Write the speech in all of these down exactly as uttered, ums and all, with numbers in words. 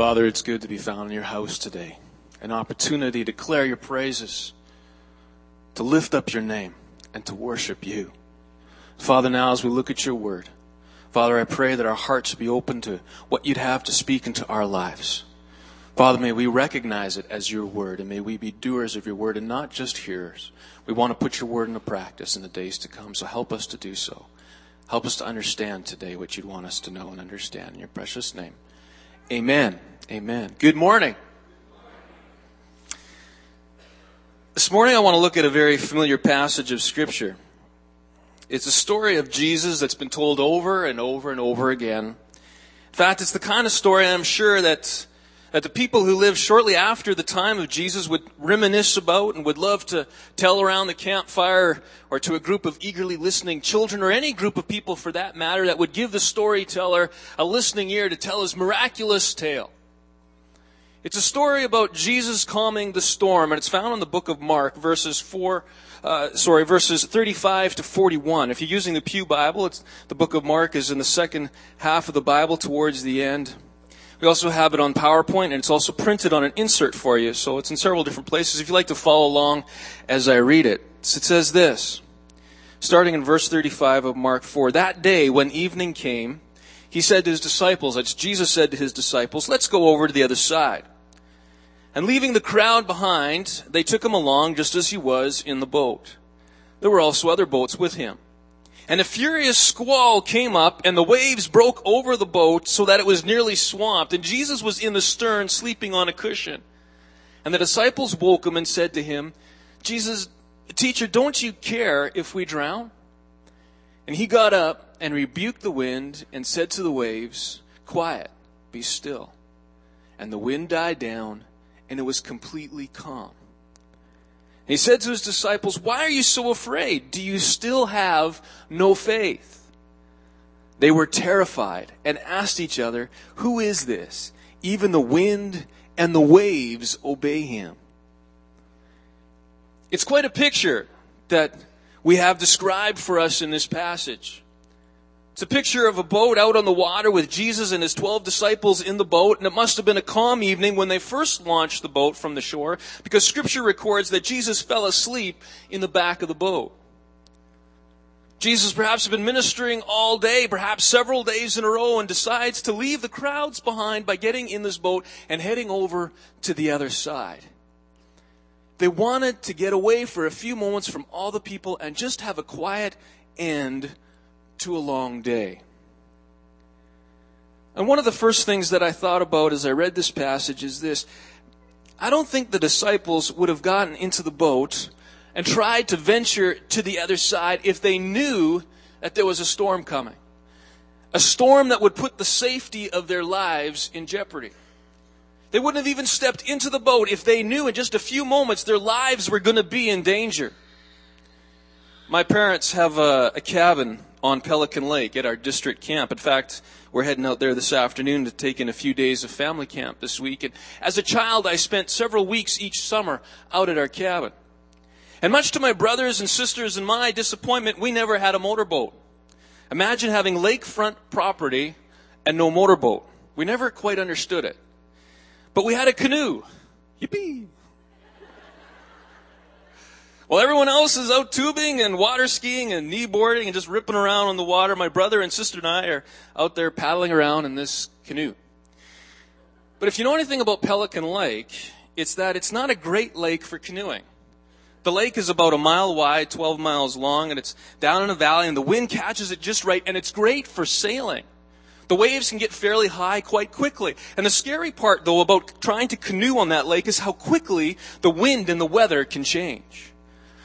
Father, it's good to be found in your house today. An opportunity to declare your praises, to lift up your name, and to worship you. Father, now as we look at your word, Father, I pray that our hearts be open to what you'd have to speak into our lives. Father, may we recognize it as your word, and may we be doers of your word and not just hearers. We want to put your word into practice in the days to come, so help us to do so. Help us to understand today what you'd want us to know and understand in your precious name. Amen. Amen. Good morning. This morning I want to look at a very familiar passage of Scripture. It's a story of Jesus that's been told over and over and over again. In fact, it's the kind of story I'm sure that that the people who lived shortly after the time of Jesus would reminisce about and would love to tell around the campfire or to a group of eagerly listening children or any group of people for that matter that would give the storyteller a listening ear to tell his miraculous tale. It's a story about Jesus calming the storm, and it's found in the book of Mark, verses four, uh, sorry, verses thirty-five to forty-one. If you're using the Pew Bible, it's, the book of Mark is in the second half of the Bible towards the end. We also have it on PowerPoint, and it's also printed on an insert for you, so it's in several different places if you'd like to follow along as I read it. It says this, starting in verse thirty-five of Mark four, "That day when evening came, he said to his disciples," that's Jesus said to his disciples, "Let's go over to the other side." And leaving the crowd behind, they took him along just as he was in the boat. There were also other boats with him. And a furious squall came up, and the waves broke over the boat so that it was nearly swamped. And Jesus was in the stern, sleeping on a cushion. And the disciples woke him and said to him, "Jesus, teacher, don't you care if we drown?" And he got up and rebuked the wind and said to the waves, "Quiet, be still." And the wind died down, and it was completely calm. He said to his disciples, "Why are you so afraid? Do you still have no faith?" They were terrified and asked each other, "Who is this? Even the wind and the waves obey him." It's quite a picture that we have described for us in this passage. It's a picture of a boat out on the water with Jesus and his twelve disciples in the boat, and it must have been a calm evening when they first launched the boat from the shore, because Scripture records that Jesus fell asleep in the back of the boat. Jesus perhaps had been ministering all day, perhaps several days in a row, and decides to leave the crowds behind by getting in this boat and heading over to the other side. They wanted to get away for a few moments from all the people and just have a quiet end to a long day. And one of the first things that I thought about as I read this passage is this. I don't think the disciples would have gotten into the boat and tried to venture to the other side if they knew that there was a storm coming. A storm that would put the safety of their lives in jeopardy. They wouldn't have even stepped into the boat if they knew in just a few moments their lives were going to be in danger. My parents have a, a cabin on Pelican Lake at our district camp. In fact, we're heading out there this afternoon to take in a few days of family camp this week. And as a child, I spent several weeks each summer out at our cabin. And much to my brothers and sisters and my disappointment, we never had a motorboat. Imagine having lakefront property and no motorboat. We never quite understood it. But we had a canoe. Yippee! While everyone else is out tubing and water skiing and kneeboarding and just ripping around on the water, my brother and sister and I are out there paddling around in this canoe. But if you know anything about Pelican Lake, it's that it's not a great lake for canoeing. The lake is about a mile wide, twelve miles long, and it's down in a valley, and the wind catches it just right, and it's great for sailing. The waves can get fairly high quite quickly. And the scary part, though, about trying to canoe on that lake is how quickly the wind and the weather can change.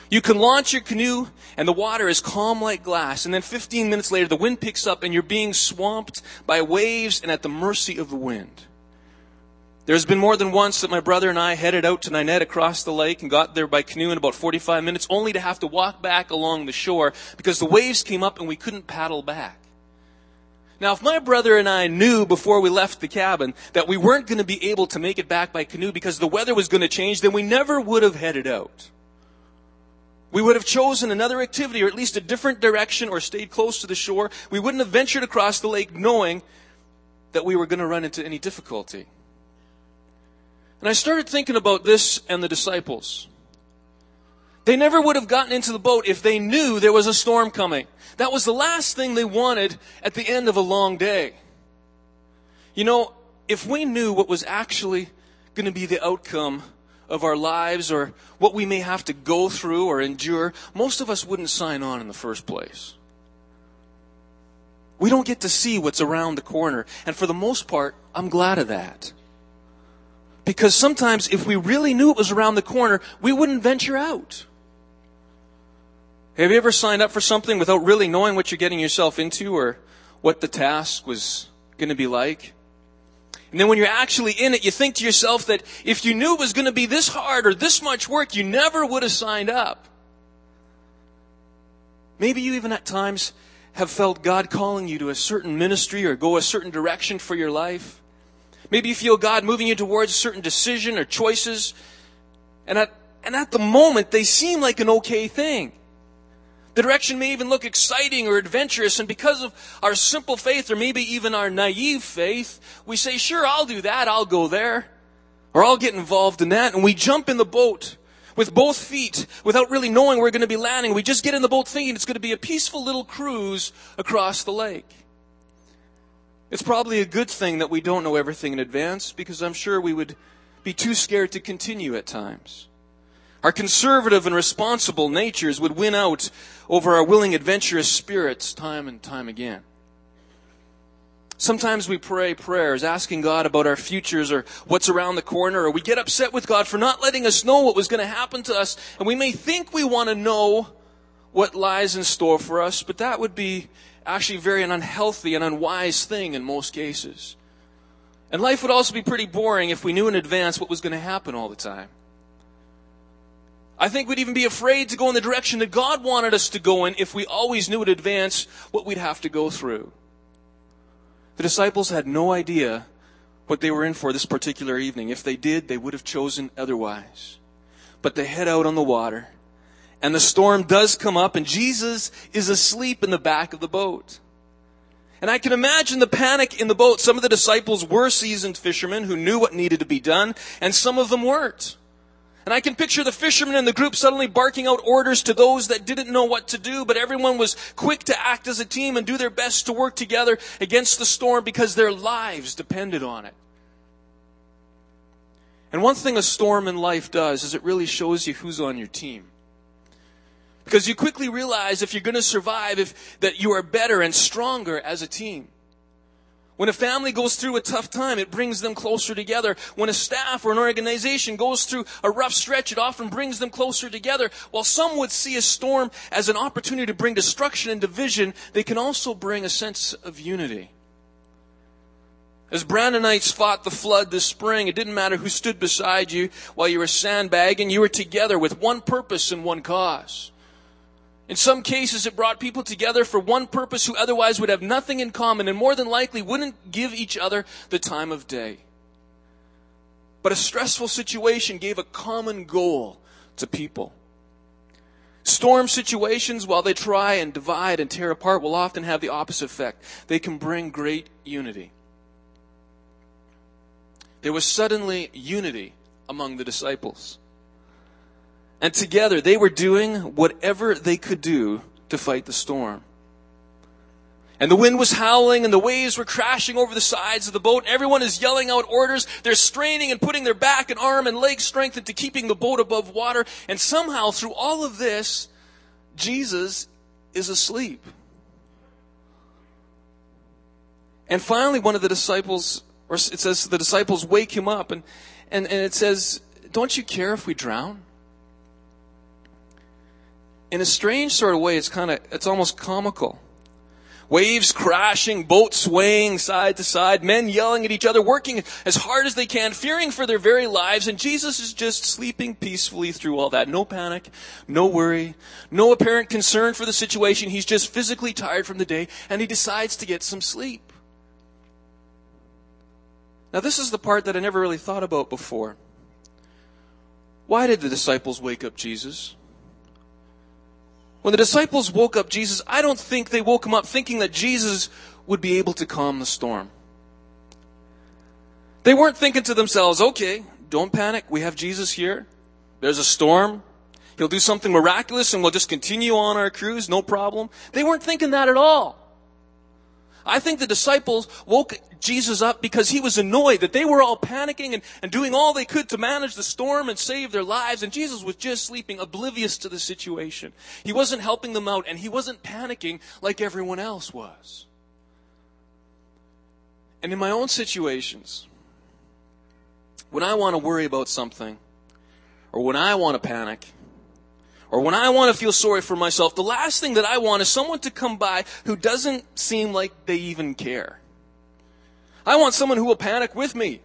You can launch your canoe, and the water is calm like glass, and then fifteen minutes later, the wind picks up, and you're being swamped by waves and at the mercy of the wind. There's been more than once that my brother and I headed out to Ninette across the lake and got there by canoe in about forty-five minutes, only to have to walk back along the shore because the waves came up and we couldn't paddle back. Now, if my brother and I knew before we left the cabin that we weren't going to be able to make it back by canoe because the weather was going to change, then we never would have headed out. We would have chosen another activity or at least a different direction or stayed close to the shore. We wouldn't have ventured across the lake knowing that we were going to run into any difficulty. And I started thinking about this and the disciples. They never would have gotten into the boat if they knew there was a storm coming. That was the last thing they wanted at the end of a long day. You know, if we knew what was actually going to be the outcome of our lives or what we may have to go through or endure, most of us wouldn't sign on in the first place. We don't get to see what's around the corner. And for the most part, I'm glad of that. Because sometimes if we really knew it was around the corner, we wouldn't venture out. Have you ever signed up for something without really knowing what you're getting yourself into or what the task was going to be like? And then when you're actually in it, you think to yourself that if you knew it was going to be this hard or this much work, you never would have signed up. Maybe you even at times have felt God calling you to a certain ministry or go a certain direction for your life. Maybe you feel God moving you towards a certain decision or choices. And at, and at the moment, they seem like an okay thing. The direction may even look exciting or adventurous, and because of our simple faith or maybe even our naive faith, we say, sure, I'll do that, I'll go there, or I'll get involved in that. And we jump in the boat with both feet without really knowing we're going to be landing. We just get in the boat thinking it's going to be a peaceful little cruise across the lake. It's probably a good thing that we don't know everything in advance, because I'm sure we would be too scared to continue at times. Our conservative and responsible natures would win out over our willing, adventurous spirits time and time again. Sometimes we pray prayers asking God about our futures or what's around the corner, or we get upset with God for not letting us know what was going to happen to us, and we may think we want to know what lies in store for us, but that would be actually very an unhealthy and unwise thing in most cases. And life would also be pretty boring if we knew in advance what was going to happen all the time. I think we'd even be afraid to go in the direction that God wanted us to go in if we always knew in advance what we'd have to go through. The disciples had no idea what they were in for this particular evening. If they did, they would have chosen otherwise. But they head out on the water, and the storm does come up, and Jesus is asleep in the back of the boat. And I can imagine the panic in the boat. Some of the disciples were seasoned fishermen who knew what needed to be done, and some of them weren't. And I can picture the fishermen in the group suddenly barking out orders to those that didn't know what to do, but everyone was quick to act as a team and do their best to work together against the storm because their lives depended on it. And one thing a storm in life does is it really shows you who's on your team. Because you quickly realize if you're going to survive, if that you are better and stronger as a team. When a family goes through a tough time, it brings them closer together. When a staff or an organization goes through a rough stretch, it often brings them closer together. While some would see a storm as an opportunity to bring destruction and division, they can also bring a sense of unity. As Brandonites fought the flood this spring, it didn't matter who stood beside you while you were sandbagging. You were together with one purpose and one cause. In some cases, it brought people together for one purpose who otherwise would have nothing in common and more than likely wouldn't give each other the time of day. But a stressful situation gave a common goal to people. Storm situations, while they try and divide and tear apart, will often have the opposite effect. They can bring great unity. There was suddenly unity among the disciples. And together they were doing whatever they could do to fight the storm. And the wind was howling and the waves were crashing over the sides of the boat. Everyone is yelling out orders. They're straining and putting their back and arm and leg strength into keeping the boat above water. And somehow through all of this, Jesus is asleep. And finally one of the disciples, or it says the disciples wake him up. And, and, and it says, "Don't you care if we drown?" In a strange sort of way, it's kind of, it's almost comical. Waves crashing, boats swaying side to side, men yelling at each other, working as hard as they can, fearing for their very lives, and Jesus is just sleeping peacefully through all that. No panic, no worry, no apparent concern for the situation. He's just physically tired from the day, and he decides to get some sleep. Now, this is the part that I never really thought about before. Why did the disciples wake up Jesus? When the disciples woke up Jesus, I don't think they woke him up thinking that Jesus would be able to calm the storm. They weren't thinking to themselves, okay, don't panic. We have Jesus here. There's a storm. He'll do something miraculous and we'll just continue on our cruise, no problem. They weren't thinking that at all. I think the disciples woke Jesus up because he was annoyed that they were all panicking and, and doing all they could to manage the storm and save their lives. And Jesus was just sleeping, oblivious to the situation. He wasn't helping them out and he wasn't panicking like everyone else was. And in my own situations, when I want to worry about something, or when I want to panic, or when I want to feel sorry for myself, the last thing that I want is someone to come by who doesn't seem like they even care. I want someone who will panic with me.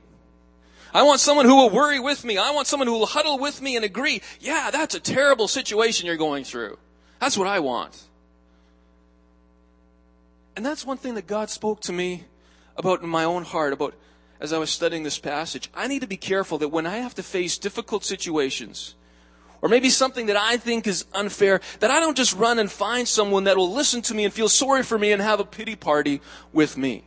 I want someone who will worry with me. I want someone who will huddle with me and agree, yeah, that's a terrible situation you're going through. That's what I want. And that's one thing that God spoke to me about in my own heart, about as I was studying this passage. I need to be careful that when I have to face difficult situations, or maybe something that I think is unfair, that I don't just run and find someone that will listen to me and feel sorry for me and have a pity party with me.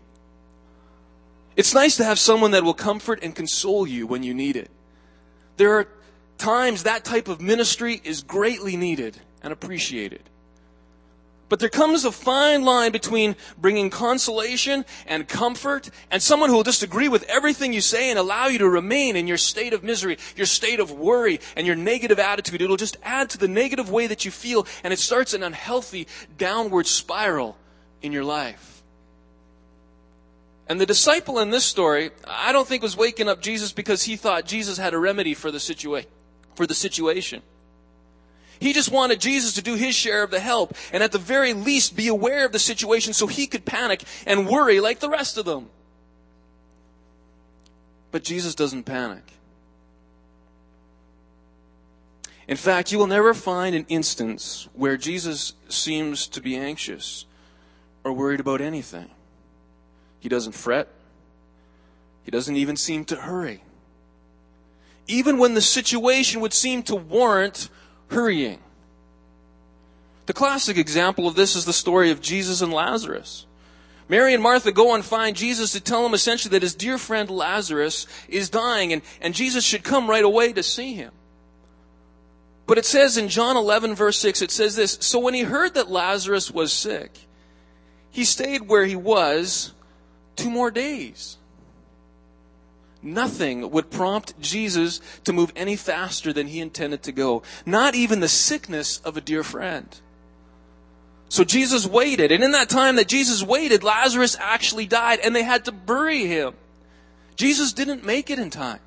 It's nice to have someone that will comfort and console you when you need it. There are times that type of ministry is greatly needed and appreciated. But there comes a fine line between bringing consolation and comfort and someone who will disagree with everything you say and allow you to remain in your state of misery, your state of worry, and your negative attitude. It'll just add to the negative way that you feel, and it starts an unhealthy downward spiral in your life. And the disciple in this story, I don't think was waking up Jesus because he thought Jesus had a remedy for the situa- for the situation. He just wanted Jesus to do his share of the help and at the very least be aware of the situation so he could panic and worry like the rest of them. But Jesus doesn't panic. In fact, you will never find an instance where Jesus seems to be anxious or worried about anything. He doesn't fret. He doesn't even seem to hurry. Even when the situation would seem to warrant hurrying. The classic example of this is the story of Jesus and Lazarus. Mary and Martha go and find Jesus to tell him essentially that his dear friend Lazarus is dying and, and Jesus should come right away to see him. But it says in John eleven verse six, it says this, "So when he heard that Lazarus was sick, he stayed where he was two more days." Nothing would prompt Jesus to move any faster than he intended to go. Not even the sickness of a dear friend. So Jesus waited. And in that time that Jesus waited, Lazarus actually died and they had to bury him. Jesus didn't make it in time.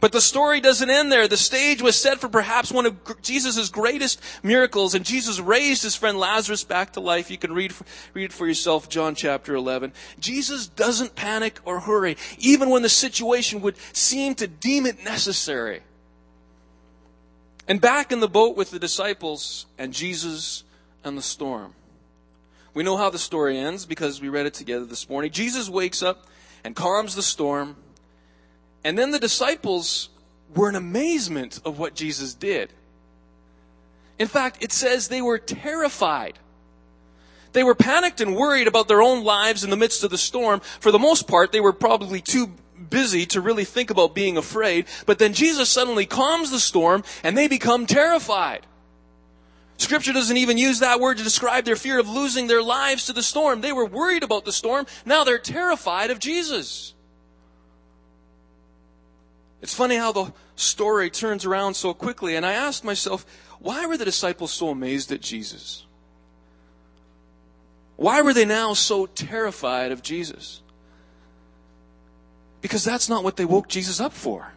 But the story doesn't end there. The stage was set for perhaps one of Jesus' greatest miracles, and Jesus raised his friend Lazarus back to life. You can read, read for yourself John chapter eleven. Jesus doesn't panic or hurry, even when the situation would seem to deem it necessary. And back in the boat with the disciples and Jesus and the storm. We know how the story ends because we read it together this morning. Jesus wakes up and calms the storm. And then the disciples were in amazement of what Jesus did. In fact, it says they were terrified. They were panicked and worried about their own lives in the midst of the storm. For the most part, they were probably too busy to really think about being afraid. But then Jesus suddenly calms the storm and they become terrified. Scripture doesn't even use that word to describe their fear of losing their lives to the storm. They were worried about the storm. Now they're terrified of Jesus. It's funny how the story turns around so quickly. And I asked myself, why were the disciples so amazed at Jesus? Why were they now so terrified of Jesus? Because that's not what they woke Jesus up for.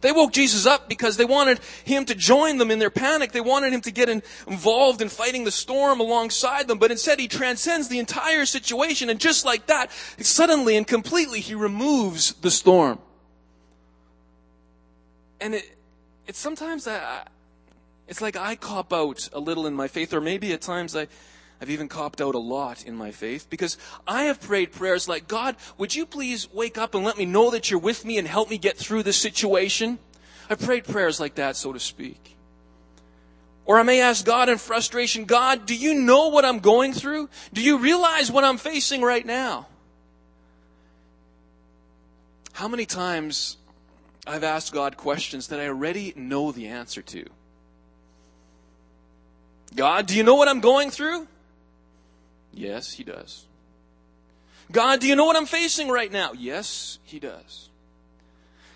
They woke Jesus up because they wanted him to join them in their panic. They wanted him to get in, involved in fighting the storm alongside them. But instead, he transcends the entire situation. And just like that, suddenly and completely, he removes the storm. And it, it's sometimes, I, it's like I cop out a little in my faith, or maybe at times I, I've even copped out a lot in my faith, because I have prayed prayers like, God, would you please wake up and let me know that you're with me and help me get through this situation? I've prayed prayers like that, so to speak. Or I may ask God in frustration, God, do you know what I'm going through? Do you realize what I'm facing right now? How many times I've asked God questions that I already know the answer to. God, do you know what I'm going through? Yes, he does. God, do you know what I'm facing right now? Yes, he does.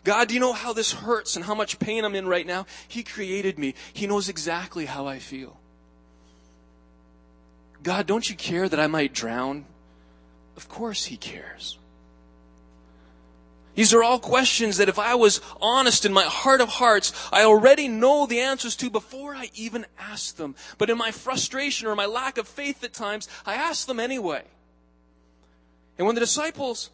God, do you know how this hurts and how much pain I'm in right now? He created me. He knows exactly how I feel. God, don't you care that I might drown? Of course he cares. These are all questions that if I was honest in my heart of hearts, I already know the answers to before I even ask them. But in my frustration or my lack of faith at times, I ask them anyway. And when the disciples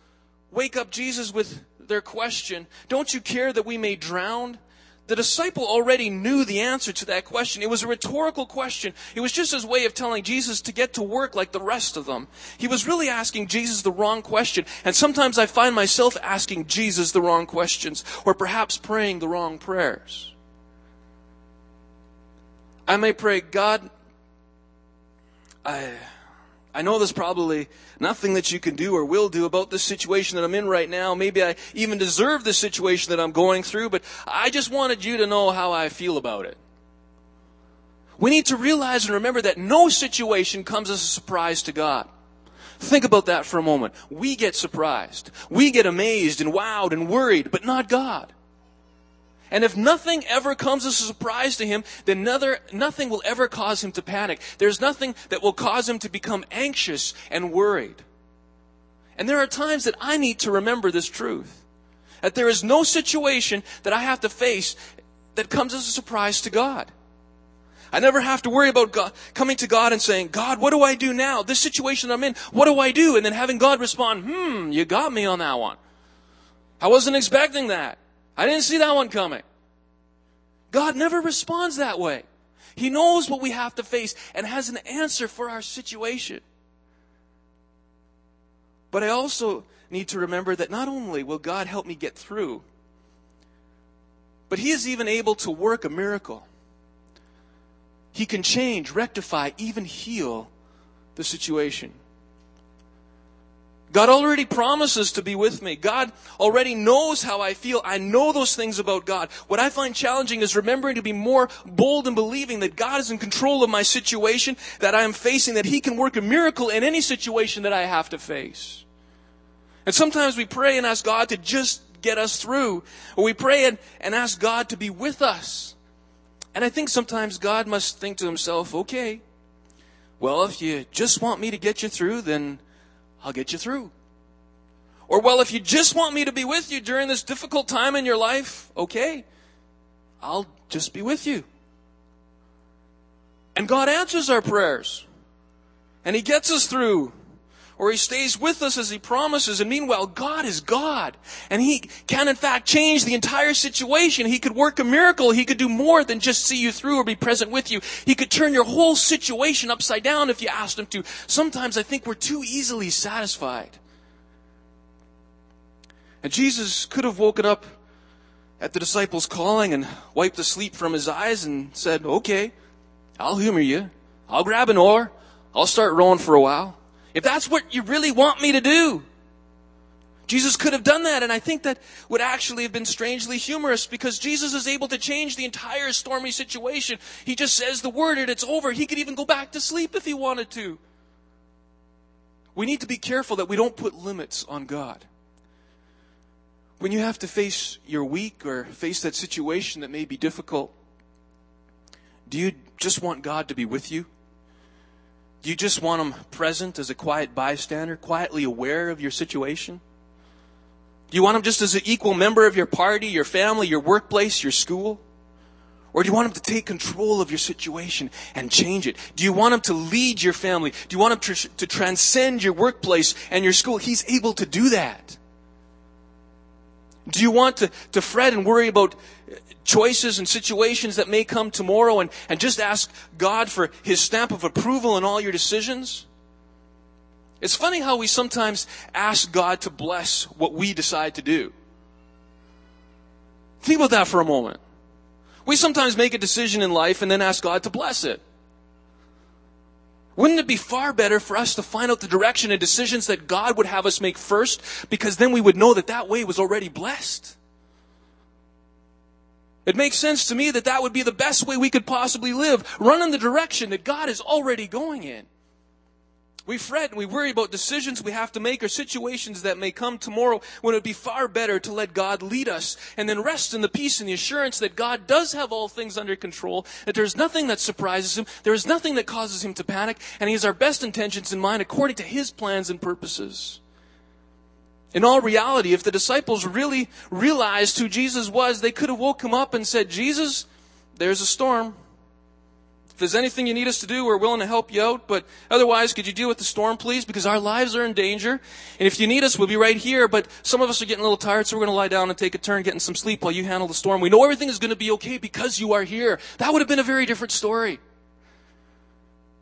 wake up Jesus with their question, don't you care that we may drown? The disciple already knew the answer to that question. It was a rhetorical question. It was just his way of telling Jesus to get to work like the rest of them. He was really asking Jesus the wrong question. And sometimes I find myself asking Jesus the wrong questions, or perhaps praying the wrong prayers. I may pray, God, I, I know there's probably nothing that you can do or will do about this situation that I'm in right now. Maybe I even deserve this situation that I'm going through, but I just wanted you to know how I feel about it. We need to realize and remember that no situation comes as a surprise to God. Think about that for a moment. We get surprised. We get amazed and wowed and worried, but not God. And if nothing ever comes as a surprise to him, then another, nothing will ever cause him to panic. There's nothing that will cause him to become anxious and worried. And there are times that I need to remember this truth, that there is no situation that I have to face that comes as a surprise to God. I never have to worry about God, coming to God and saying, God, what do I do now? This situation I'm in, what do I do? And then having God respond, hmm, you got me on that one. I wasn't expecting that. I didn't see that one coming. God never responds that way. He knows what we have to face and has an answer for our situation. But I also need to remember that not only will God help me get through, but he is even able to work a miracle. He can change, rectify, even heal the situation. God already promises to be with me. God already knows how I feel. I know those things about God. What I find challenging is remembering to be more bold in believing that God is in control of my situation, that I am facing, that he can work a miracle in any situation that I have to face. And sometimes we pray and ask God to just get us through, or we pray and, and ask God to be with us. And I think sometimes God must think to himself, okay, well, if you just want me to get you through, then I'll get you through. Or, well, if you just want me to be with you during this difficult time in your life, okay, I'll just be with you. And God answers our prayers. And he gets us through. Or he stays with us as he promises. And meanwhile, God is God. And he can, in fact, change the entire situation. He could work a miracle. He could do more than just see you through or be present with you. He could turn your whole situation upside down if you asked him to. Sometimes I think we're too easily satisfied. And Jesus could have woken up at the disciples' calling and wiped the sleep from his eyes and said, okay, I'll humor you. I'll grab an oar. I'll start rowing for a while. If that's what you really want me to do. Jesus could have done that, and I think that would actually have been strangely humorous because Jesus is able to change the entire stormy situation. He just says the word and it's over. He could even go back to sleep if he wanted to. We need to be careful that we don't put limits on God. When you have to face your week or face that situation that may be difficult, do you just want God to be with you? Do you just want him present as a quiet bystander, quietly aware of your situation? Do you want him just as an equal member of your party, your family, your workplace, your school? Or do you want him to take control of your situation and change it? Do you want him to lead your family? Do you want him to, to transcend your workplace and your school? He's able to do that. Do you want to, to fret and worry about choices and situations that may come tomorrow and, and just ask God for his stamp of approval in all your decisions? It's funny how we sometimes ask God to bless what we decide to do. Think about that for a moment. We sometimes make a decision in life and then ask God to bless it. Wouldn't it be far better for us to find out the direction and decisions that God would have us make first? Because then we would know that that way was already blessed. It makes sense to me that that would be the best way we could possibly live, run in the direction that God is already going in. We fret and we worry about decisions we have to make or situations that may come tomorrow, when it would be far better to let God lead us and then rest in the peace and the assurance that God does have all things under control, that there's nothing that surprises him, there is nothing that causes him to panic, and he has our best intentions in mind according to his plans and purposes. In all reality, if the disciples really realized who Jesus was, they could have woke him up and said, "Jesus, there's a storm. If there's anything you need us to do, we're willing to help you out. But otherwise, could you deal with the storm, please? Because our lives are in danger. And if you need us, we'll be right here. But some of us are getting a little tired, so we're going to lie down and take a turn getting some sleep while you handle the storm. We know everything is going to be okay because you are here." That would have been a very different story.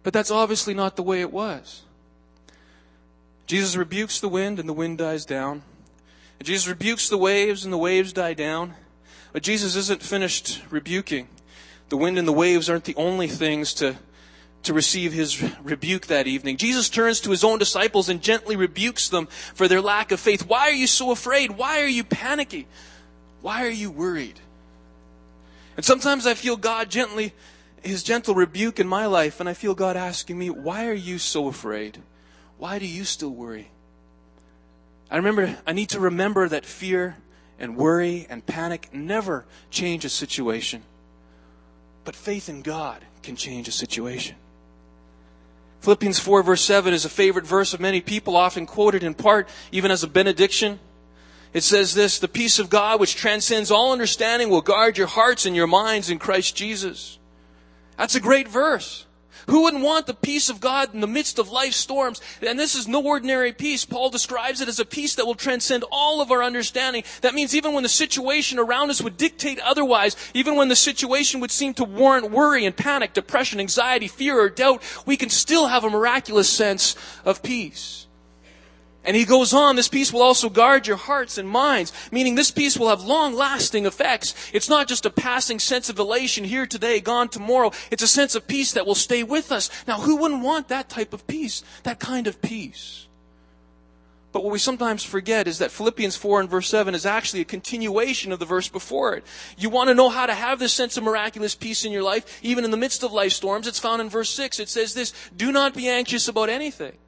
But that's obviously not the way it was. Jesus rebukes the wind, and the wind dies down. And Jesus rebukes the waves, and the waves die down. But Jesus isn't finished rebuking. The wind and the waves aren't the only things to, to receive his rebuke that evening. Jesus turns to his own disciples and gently rebukes them for their lack of faith. Why are you so afraid? Why are you panicky? Why are you worried? And sometimes I feel God gently, his gentle rebuke in my life, and I feel God asking me, why are you so afraid? Why do you still worry? I remember, I need to remember that fear and worry and panic never change a situation. But faith in God can change a situation. Philippians four verse seven is a favorite verse of many people, often quoted in part even as a benediction. It says this, "The peace of God which transcends all understanding will guard your hearts and your minds in Christ Jesus." That's a great verse. Who wouldn't want the peace of God in the midst of life's storms? And this is no ordinary peace. Paul describes it as a peace that will transcend all of our understanding. That means even when the situation around us would dictate otherwise, even when the situation would seem to warrant worry and panic, depression, anxiety, fear, or doubt, we can still have a miraculous sense of peace. And he goes on, this peace will also guard your hearts and minds, meaning this peace will have long-lasting effects. It's not just a passing sense of elation here today, gone tomorrow. It's a sense of peace that will stay with us. Now, who wouldn't want that type of peace, that kind of peace? But what we sometimes forget is that Philippians four and verse seven is actually a continuation of the verse before it. You want to know how to have this sense of miraculous peace in your life, even in the midst of life storms? It's found in verse six. It says this, "Do not be anxious about anything.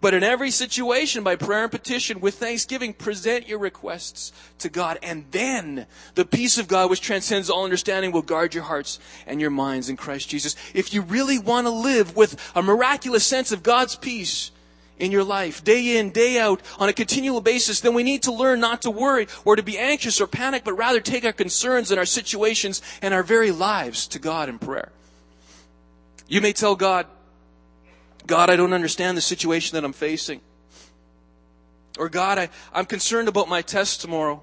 But in every situation, by prayer and petition, with thanksgiving, present your requests to God. And then the peace of God, which transcends all understanding, will guard your hearts and your minds in Christ Jesus." If you really want to live with a miraculous sense of God's peace in your life, day in, day out, on a continual basis, then we need to learn not to worry or to be anxious or panic, but rather take our concerns and our situations and our very lives to God in prayer. You may tell God, "God, I don't understand the situation that I'm facing." Or, "God, I, I'm concerned about my test tomorrow."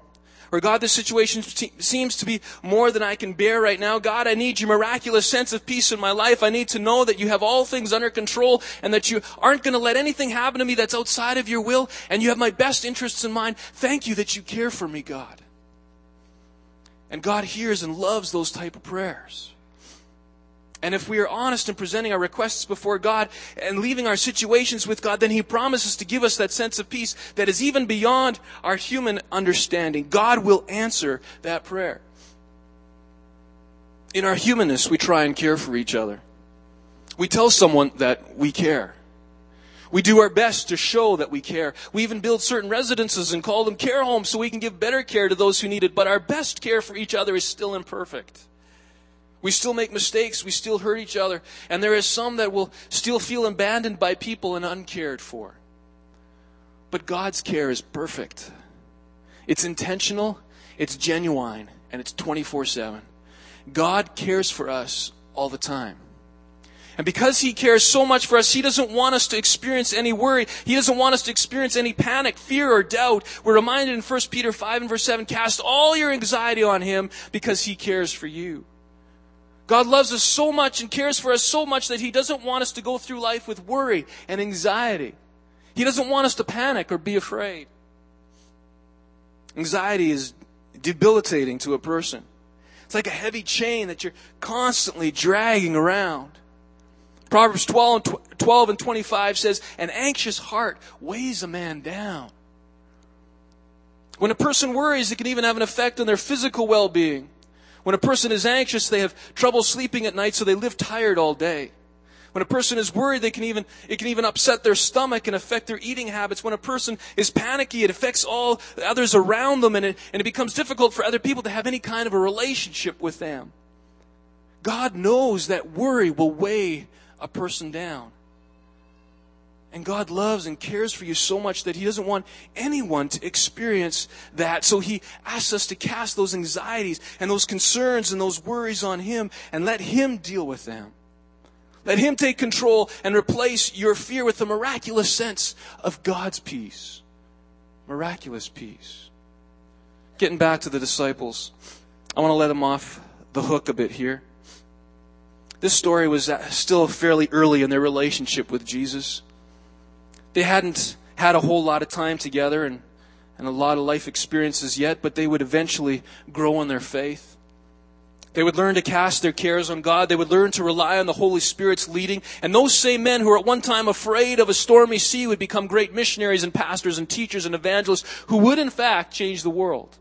Or, "God, this situation te- seems to be more than I can bear right now. God, I need your miraculous sense of peace in my life. I need to know that you have all things under control and that you aren't going to let anything happen to me that's outside of your will, and you have my best interests in mind. Thank you that you care for me, God." And God hears and loves those type of prayers. And if we are honest in presenting our requests before God and leaving our situations with God, then he promises to give us that sense of peace that is even beyond our human understanding. God will answer that prayer. In our humanness, we try and care for each other. We tell someone that we care. We do our best to show that we care. We even build certain residences and call them care homes so we can give better care to those who need it. But our best care for each other is still imperfect. We still make mistakes, we still hurt each other, and there is some that will still feel abandoned by people and uncared for. But God's care is perfect. It's intentional, it's genuine, and it's twenty-four seven. God cares for us all the time. And because he cares so much for us, he doesn't want us to experience any worry. He doesn't want us to experience any panic, fear, or doubt. We're reminded in First Peter five and verse seven, "Cast all your anxiety on him because he cares for you." God loves us so much and cares for us so much that he doesn't want us to go through life with worry and anxiety. He doesn't want us to panic or be afraid. Anxiety is debilitating to a person. It's like a heavy chain that you're constantly dragging around. Proverbs twelve and twenty-five says, "An anxious heart weighs a man down." When a person worries, it can even have an effect on their physical well-being. When a person is anxious, they have trouble sleeping at night, so they live tired all day. When a person is worried, they can even, it can even upset their stomach and affect their eating habits. When a person is panicky, it affects all the others around them, and it, and it becomes difficult for other people to have any kind of a relationship with them. God knows that worry will weigh a person down. And God loves and cares for you so much that He doesn't want anyone to experience that. So He asks us to cast those anxieties and those concerns and those worries on Him and let Him deal with them. Let Him take control and replace your fear with the miraculous sense of God's peace. Miraculous peace. Getting back to the disciples, I want to let them off the hook a bit here. This story was still fairly early in their relationship with Jesus. They hadn't had a whole lot of time together and, and a lot of life experiences yet, but they would eventually grow in their faith. They would learn to cast their cares on God. They would learn to rely on the Holy Spirit's leading. And those same men who were at one time afraid of a stormy sea would become great missionaries and pastors and teachers and evangelists who would, in fact, change the world.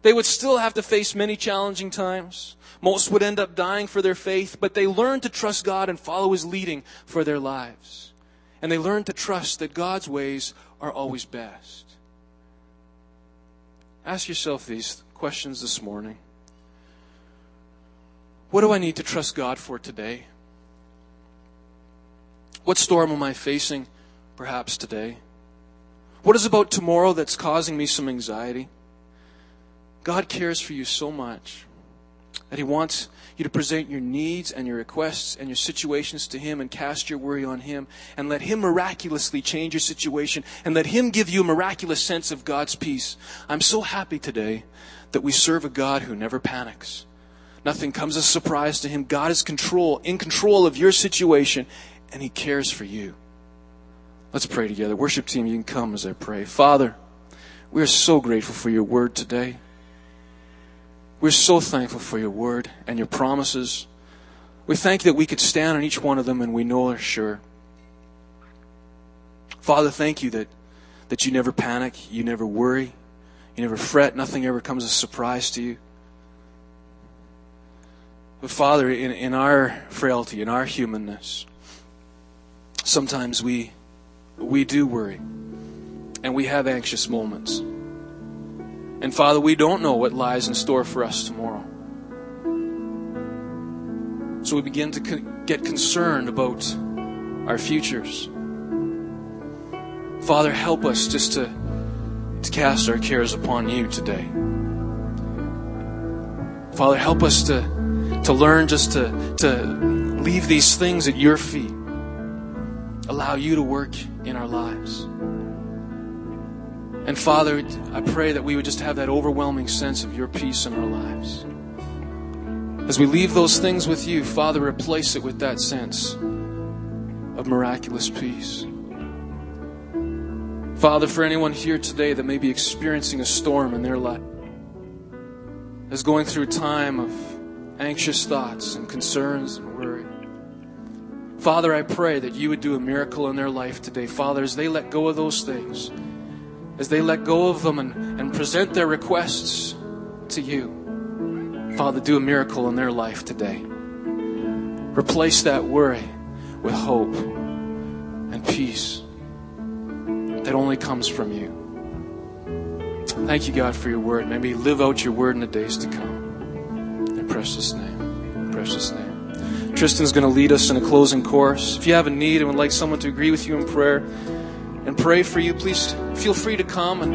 They would still have to face many challenging times. Most would end up dying for their faith, but they learned to trust God and follow His leading for their lives. And they learn to trust that God's ways are always best. Ask yourself these questions this morning. What do I need to trust God for today? What storm am I facing perhaps today? What is about tomorrow that's causing me some anxiety? God cares for you so much that He wants you to present your needs and your requests and your situations to Him and cast your worry on Him and let Him miraculously change your situation and let Him give you a miraculous sense of God's peace. I'm so happy today that we serve a God who never panics. Nothing comes as a surprise to Him. God is control, in control of your situation, and He cares for you. Let's pray together. Worship team, you can come as I pray. Father, we are so grateful for your word today. We're so thankful for your word and your promises. We thank you that we could stand on each one of them and we know are sure. Father, thank you that, that you never panic, you never worry, you never fret, nothing ever comes as a surprise to you. But Father, in, in our frailty, in our humanness, sometimes we, we do worry and we have anxious moments. And Father, we don't know what lies in store for us tomorrow. So we begin to con- get concerned about our futures. Father, help us just to, to cast our cares upon you today. Father, help us to, to learn just to, to leave these things at your feet. Allow you to work in our lives. And Father, I pray that we would just have that overwhelming sense of your peace in our lives. As we leave those things with you, Father, replace it with that sense of miraculous peace. Father, for anyone here today that may be experiencing a storm in their life, is going through a time of anxious thoughts and concerns and worry, Father, I pray that you would do a miracle in their life today. Father, as they let go of those things, as they let go of them and, and present their requests to you, Father, do a miracle in their life today. Replace that worry with hope and peace that only comes from you. Thank you, God, for your word. May we live out your word in the days to come. In precious name, in precious name. Tristan's going to lead us in a closing chorus. If you have a need and would like someone to agree with you in prayer, and pray for you, please feel free to come and,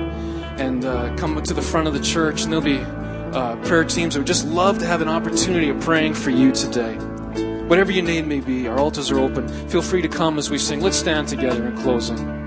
and uh, come to the front of the church. And there'll be uh, prayer teams that would just love to have an opportunity of praying for you today. Whatever your need may be, our altars are open. Feel free to come as we sing. Let's stand together in closing.